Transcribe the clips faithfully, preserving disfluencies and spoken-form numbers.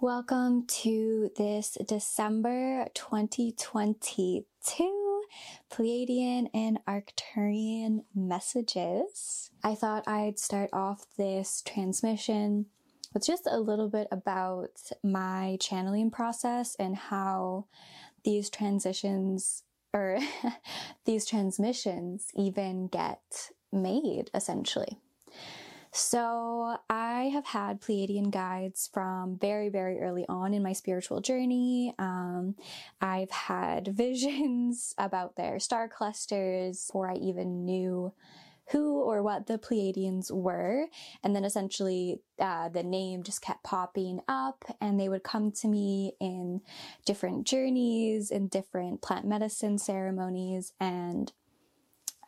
Welcome to this December twenty twenty-two Pleiadian and Arcturian messages. I thought I'd start off this transmission with just a little bit about my channeling process and how these transitions or these transmissions even get made, essentially. So I have had Pleiadian guides from very, very early on in my spiritual journey. Um, I've had visions about their star clusters before I even knew who or what the Pleiadians were. And then essentially uh, the name just kept popping up, and they would come to me in different journeys, in different plant medicine ceremonies. And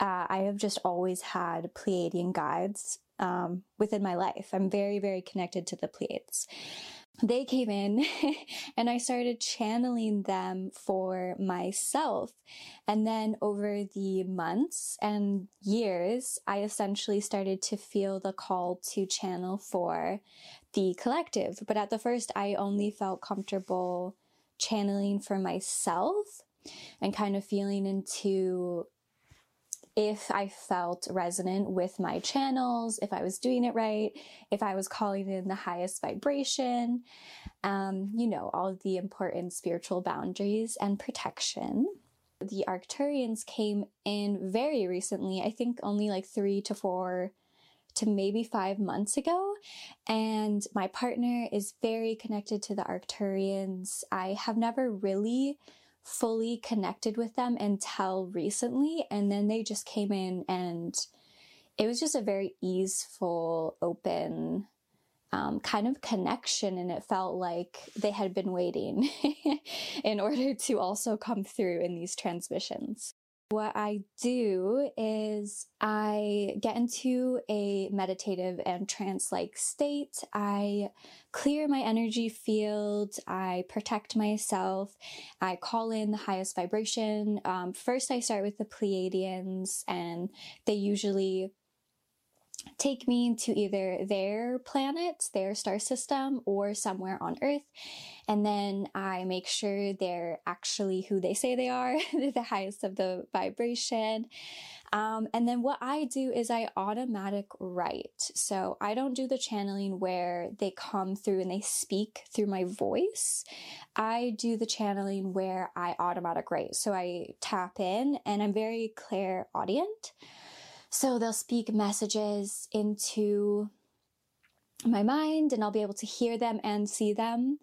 uh, I have just always had Pleiadian guides Um, within my life. I'm very, very connected to the Pleiades. They came in and I started channeling them for myself. And then over the months and years, I essentially started to feel the call to channel for the collective. But at the first, I only felt comfortable channeling for myself and kind of feeling into if I felt resonant with my channels, if I was doing it right, if I was calling in the highest vibration, um, you know, all the important spiritual boundaries and protection. The Arcturians came in very recently, I think only like three to four to maybe five months ago. And my partner is very connected to the Arcturians. I have never really fully connected with them until recently, and then they just came in, and it was just a very easeful, open um, kind of connection, and it felt like they had been waiting in order to also come through in these transmissions. What I do is I get into a meditative and trance-like state. I clear my energy field. I protect myself. I call in the highest vibration. Um, first, I start with the Pleiadians, and they usually take me to either their planet, their star system, or somewhere on Earth. And then I make sure they're actually who they say they are, the highest of the vibration. Um, and then what I do is I automatic write. So I don't do the channeling where they come through and they speak through my voice. I do the channeling where I automatic write. So I tap in, and I'm very clairaudient. So they'll speak messages into my mind, and I'll be able to hear them and see them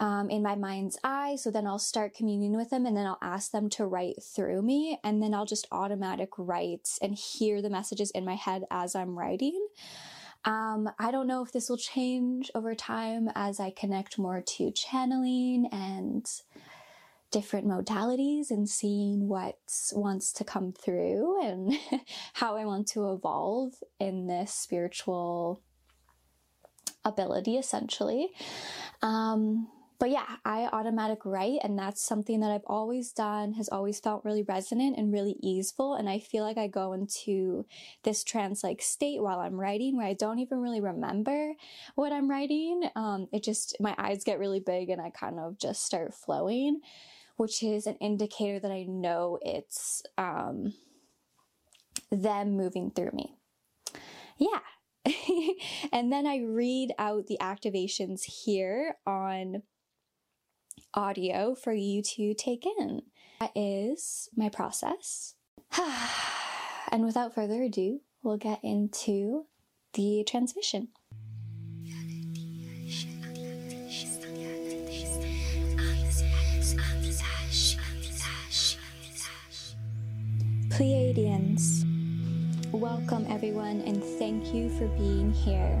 um, in my mind's eye. So then I'll start communion with them, and then I'll ask them to write through me, and then I'll just automatic write and hear the messages in my head as I'm writing. Um, I don't know if this will change over time as I connect more to channeling and different modalities and seeing what wants to come through and how I want to evolve in this spiritual ability, essentially. Um, but yeah, I automatic write, and that's something that I've always done, has always felt really resonant and really easeful. And I feel like I go into this trance-like state while I'm writing, where I don't even really remember what I'm writing. Um, it just, my eyes get really big and I kind of just start flowing, which is an indicator that I know it's um, them moving through me. Yeah. And then I read out the activations here on audio for you to take in. That is my process. And without further ado, we'll get into the transmission. Pleiadians. Welcome everyone, and thank you for being here.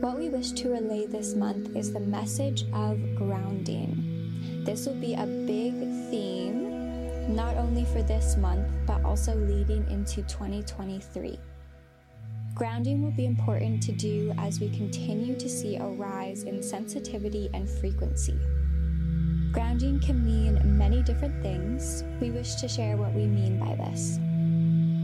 What we wish to relay this month is the message of grounding. This will be a big theme, not only for this month, but also leading into twenty twenty-three. Grounding will be important to do as we continue to see a rise in sensitivity and frequency. Grounding can mean many different things. We wish to share what we mean by this.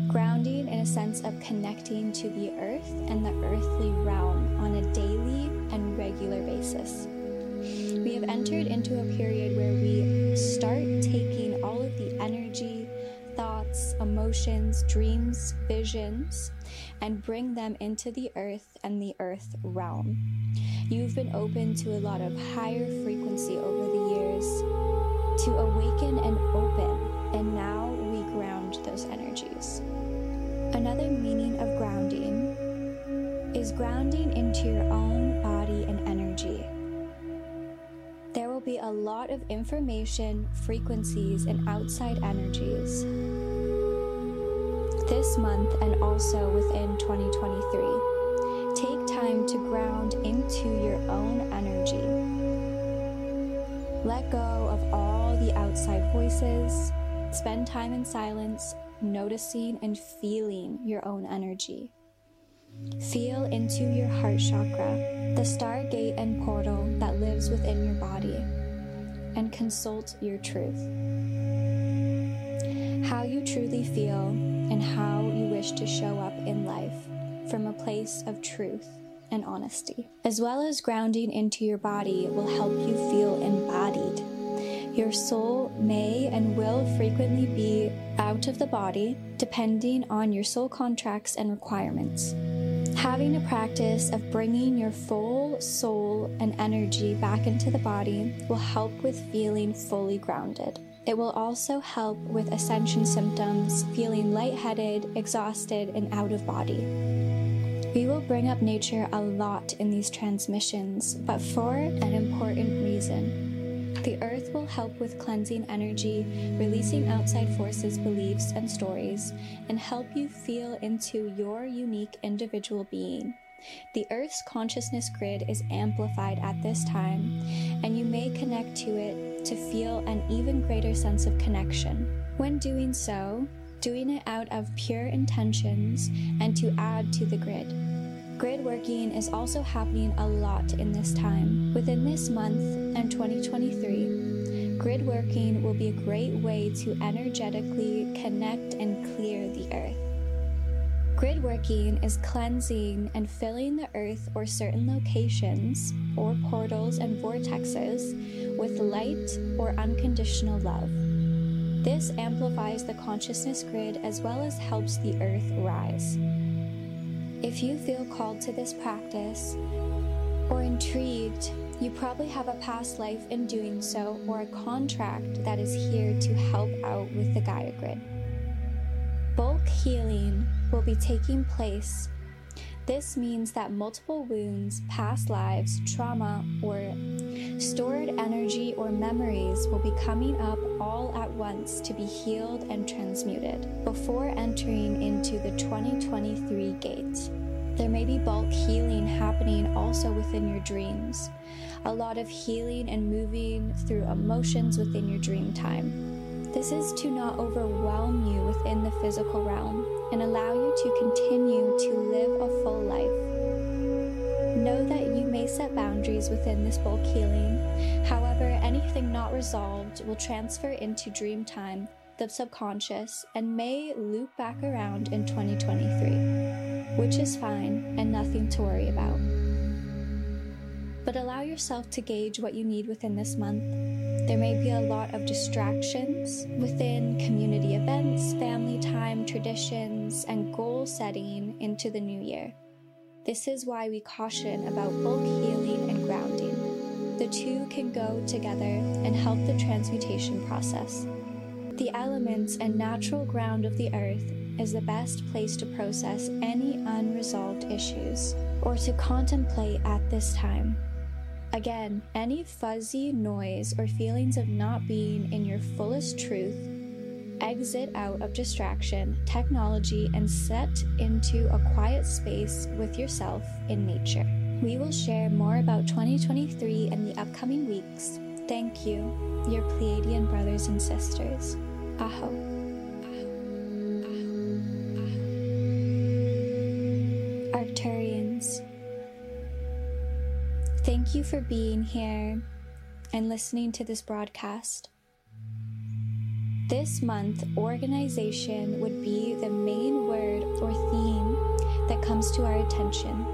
grounding in a sense of connecting to the earth and the earthly realm on a daily and regular basis. We have entered into a period where we start taking all of the energy, thoughts, emotions, dreams, visions, and bring them into the earth and the earth realm. You've been open to a lot of higher frequency over the years to awaken and open, and now we ground those energies. Another meaning of grounding is grounding into your own body and energy. There will be a lot of information, frequencies, and outside energies this month and also within twenty twenty-three. Take time to ground into your own energy. Let go of all the outside voices. Spend time in silence, noticing and feeling your own energy. Feel into your heart chakra, the stargate and portal that lives within your body, and consult your truth. How you truly feel and how you wish to show up in life from a place of truth and honesty. As well as grounding into your body will help you feel embodied. Your soul may and will frequently be out of the body, depending on your soul contracts and requirements. Having a practice of bringing your full soul and energy back into the body will help with feeling fully grounded. It will also help with ascension symptoms, feeling lightheaded, exhausted, and out of body. We will bring up nature a lot in these transmissions, but for an important reason. The earth will help with cleansing energy, releasing outside forces, beliefs, and stories, and help you feel into your unique individual being. The earth's consciousness grid is amplified at this time, and you may connect to it to feel an even greater sense of connection. When doing so, doing it out of pure intentions and to add to the grid. Grid working is also happening a lot in this time. Within this month and twenty twenty-three, grid working will be a great way to energetically connect and clear the earth. Grid working is cleansing and filling the earth or certain locations or portals and vortexes with light or unconditional love. This amplifies the consciousness grid as well as helps the earth rise. If you feel called to this practice or intrigued, you probably have a past life in doing so or a contract that is here to help out with the Gaia grid. Bulk healing will be taking place. This means that multiple wounds, past lives, trauma, or stored energy or memories will be coming up all at once to be healed and transmuted before entering into the twenty twenty-three gate. There may be bulk healing happening also within your dreams. A lot of healing and moving through emotions within your dream time. This is to not overwhelm you within the physical realm and allow you to continue to live a full life. Know that you may set boundaries within this bulk healing. However, anything not resolved will transfer into dream time, the subconscious, and may loop back around in twenty twenty-three, which is fine and nothing to worry about. But allow yourself to gauge what you need within this month. There may be a lot of distractions within community events, family time, traditions, and goal setting into the new year. This is why we caution about bulk healing and grounding. The two can go together and help the transmutation process. The elements and natural ground of the earth is the best place to process any unresolved issues or to contemplate at this time. Again, any fuzzy noise or feelings of not being in your fullest truth, exit out of distraction, technology, and set into a quiet space with yourself in nature. We will share more about twenty twenty-three in the upcoming weeks. Thank you, your Pleiadian brothers and sisters. Aho. Arcturians, thank you for being here and listening to this broadcast. This month, organization would be the main word or theme that comes to our attention.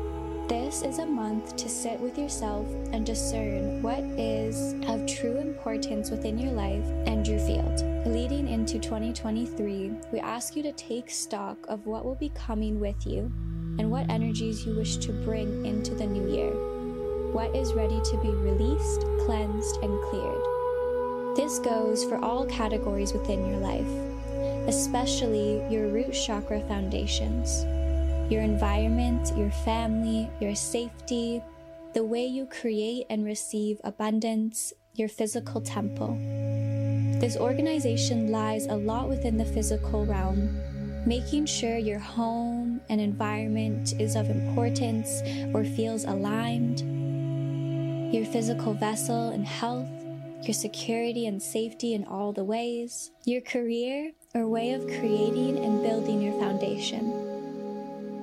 This is a month to sit with yourself and discern what is of true importance within your life and your field. Leading into twenty twenty-three, we ask you to take stock of what will be coming with you and what energies you wish to bring into the new year. What is ready to be released, cleansed, and cleared. This goes for all categories within your life, especially your root chakra foundations. Your environment, your family, your safety, the way you create and receive abundance, your physical temple. This organization lies a lot within the physical realm. Making sure your home and environment is of importance or feels aligned. Your physical vessel and health, your security and safety in all the ways. Your career or way of creating and building your foundation.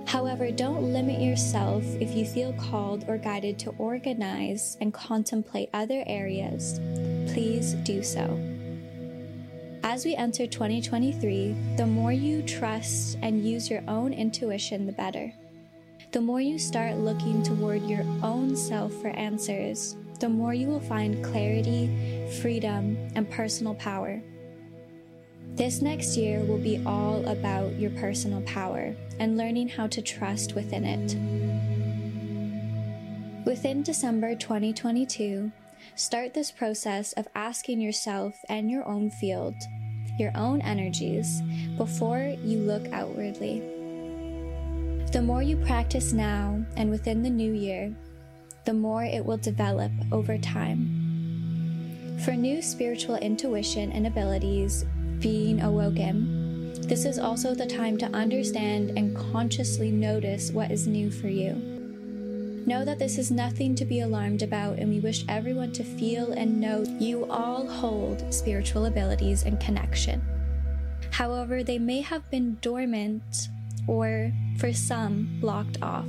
However, don't limit yourself if you feel called or guided to organize and contemplate other areas. Please do so. As we enter twenty twenty-three, the more you trust and use your own intuition, the better. The more you start looking toward your own self for answers, the more you will find clarity, freedom, and personal power. This next year will be all about your personal power and learning how to trust within it. Within December twenty twenty-two, start this process of asking yourself and your own field, your own energies, before you look outwardly. The more you practice now and within the new year, the more it will develop over time. For new spiritual intuition and abilities, being awoken. This is also the time to understand and consciously notice what is new for you. Know that this is nothing to be alarmed about, and we wish everyone to feel and know you all hold spiritual abilities and connection. However, they may have been dormant or, for some, blocked off.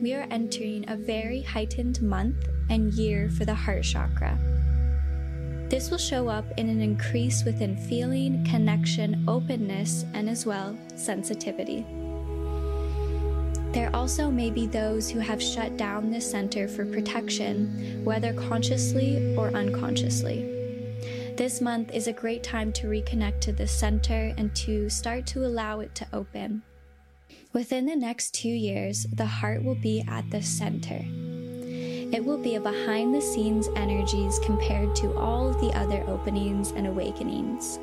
We are entering a very heightened month and year for the heart chakra. This will show up in an increase within feeling, connection, openness, and as well, sensitivity. There also may be those who have shut down this center for protection, whether consciously or unconsciously. This month is a great time to reconnect to this center and to start to allow it to open. Within the next two years, the heart will be at the center. It will be a behind-the-scenes energies compared to all the other openings and awakenings.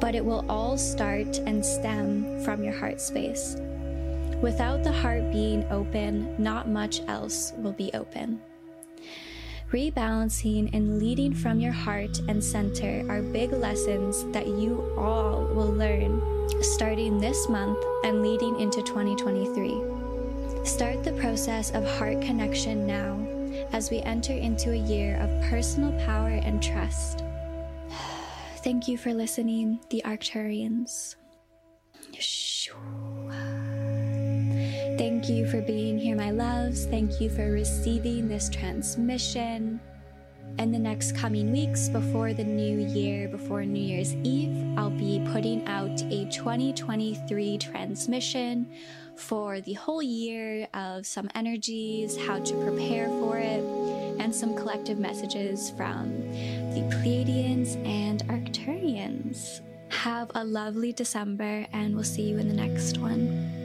But it will all start and stem from your heart space. Without the heart being open, not much else will be open. Rebalancing and leading from your heart and center are big lessons that you all will learn starting this month and leading into twenty twenty-three. Start the process of heart connection now, as we enter into a year of personal power and trust. Thank you for listening, the Arcturians. Thank you for being here, my loves. Thank you for receiving this transmission. In the next coming weeks, before the new year, before New Year's Eve, I'll be putting out a twenty twenty-three transmission for the whole year of some energies, how to prepare for it, and some collective messages from the Pleiadians and Arcturians. Have a lovely December, and we'll see you in the next one.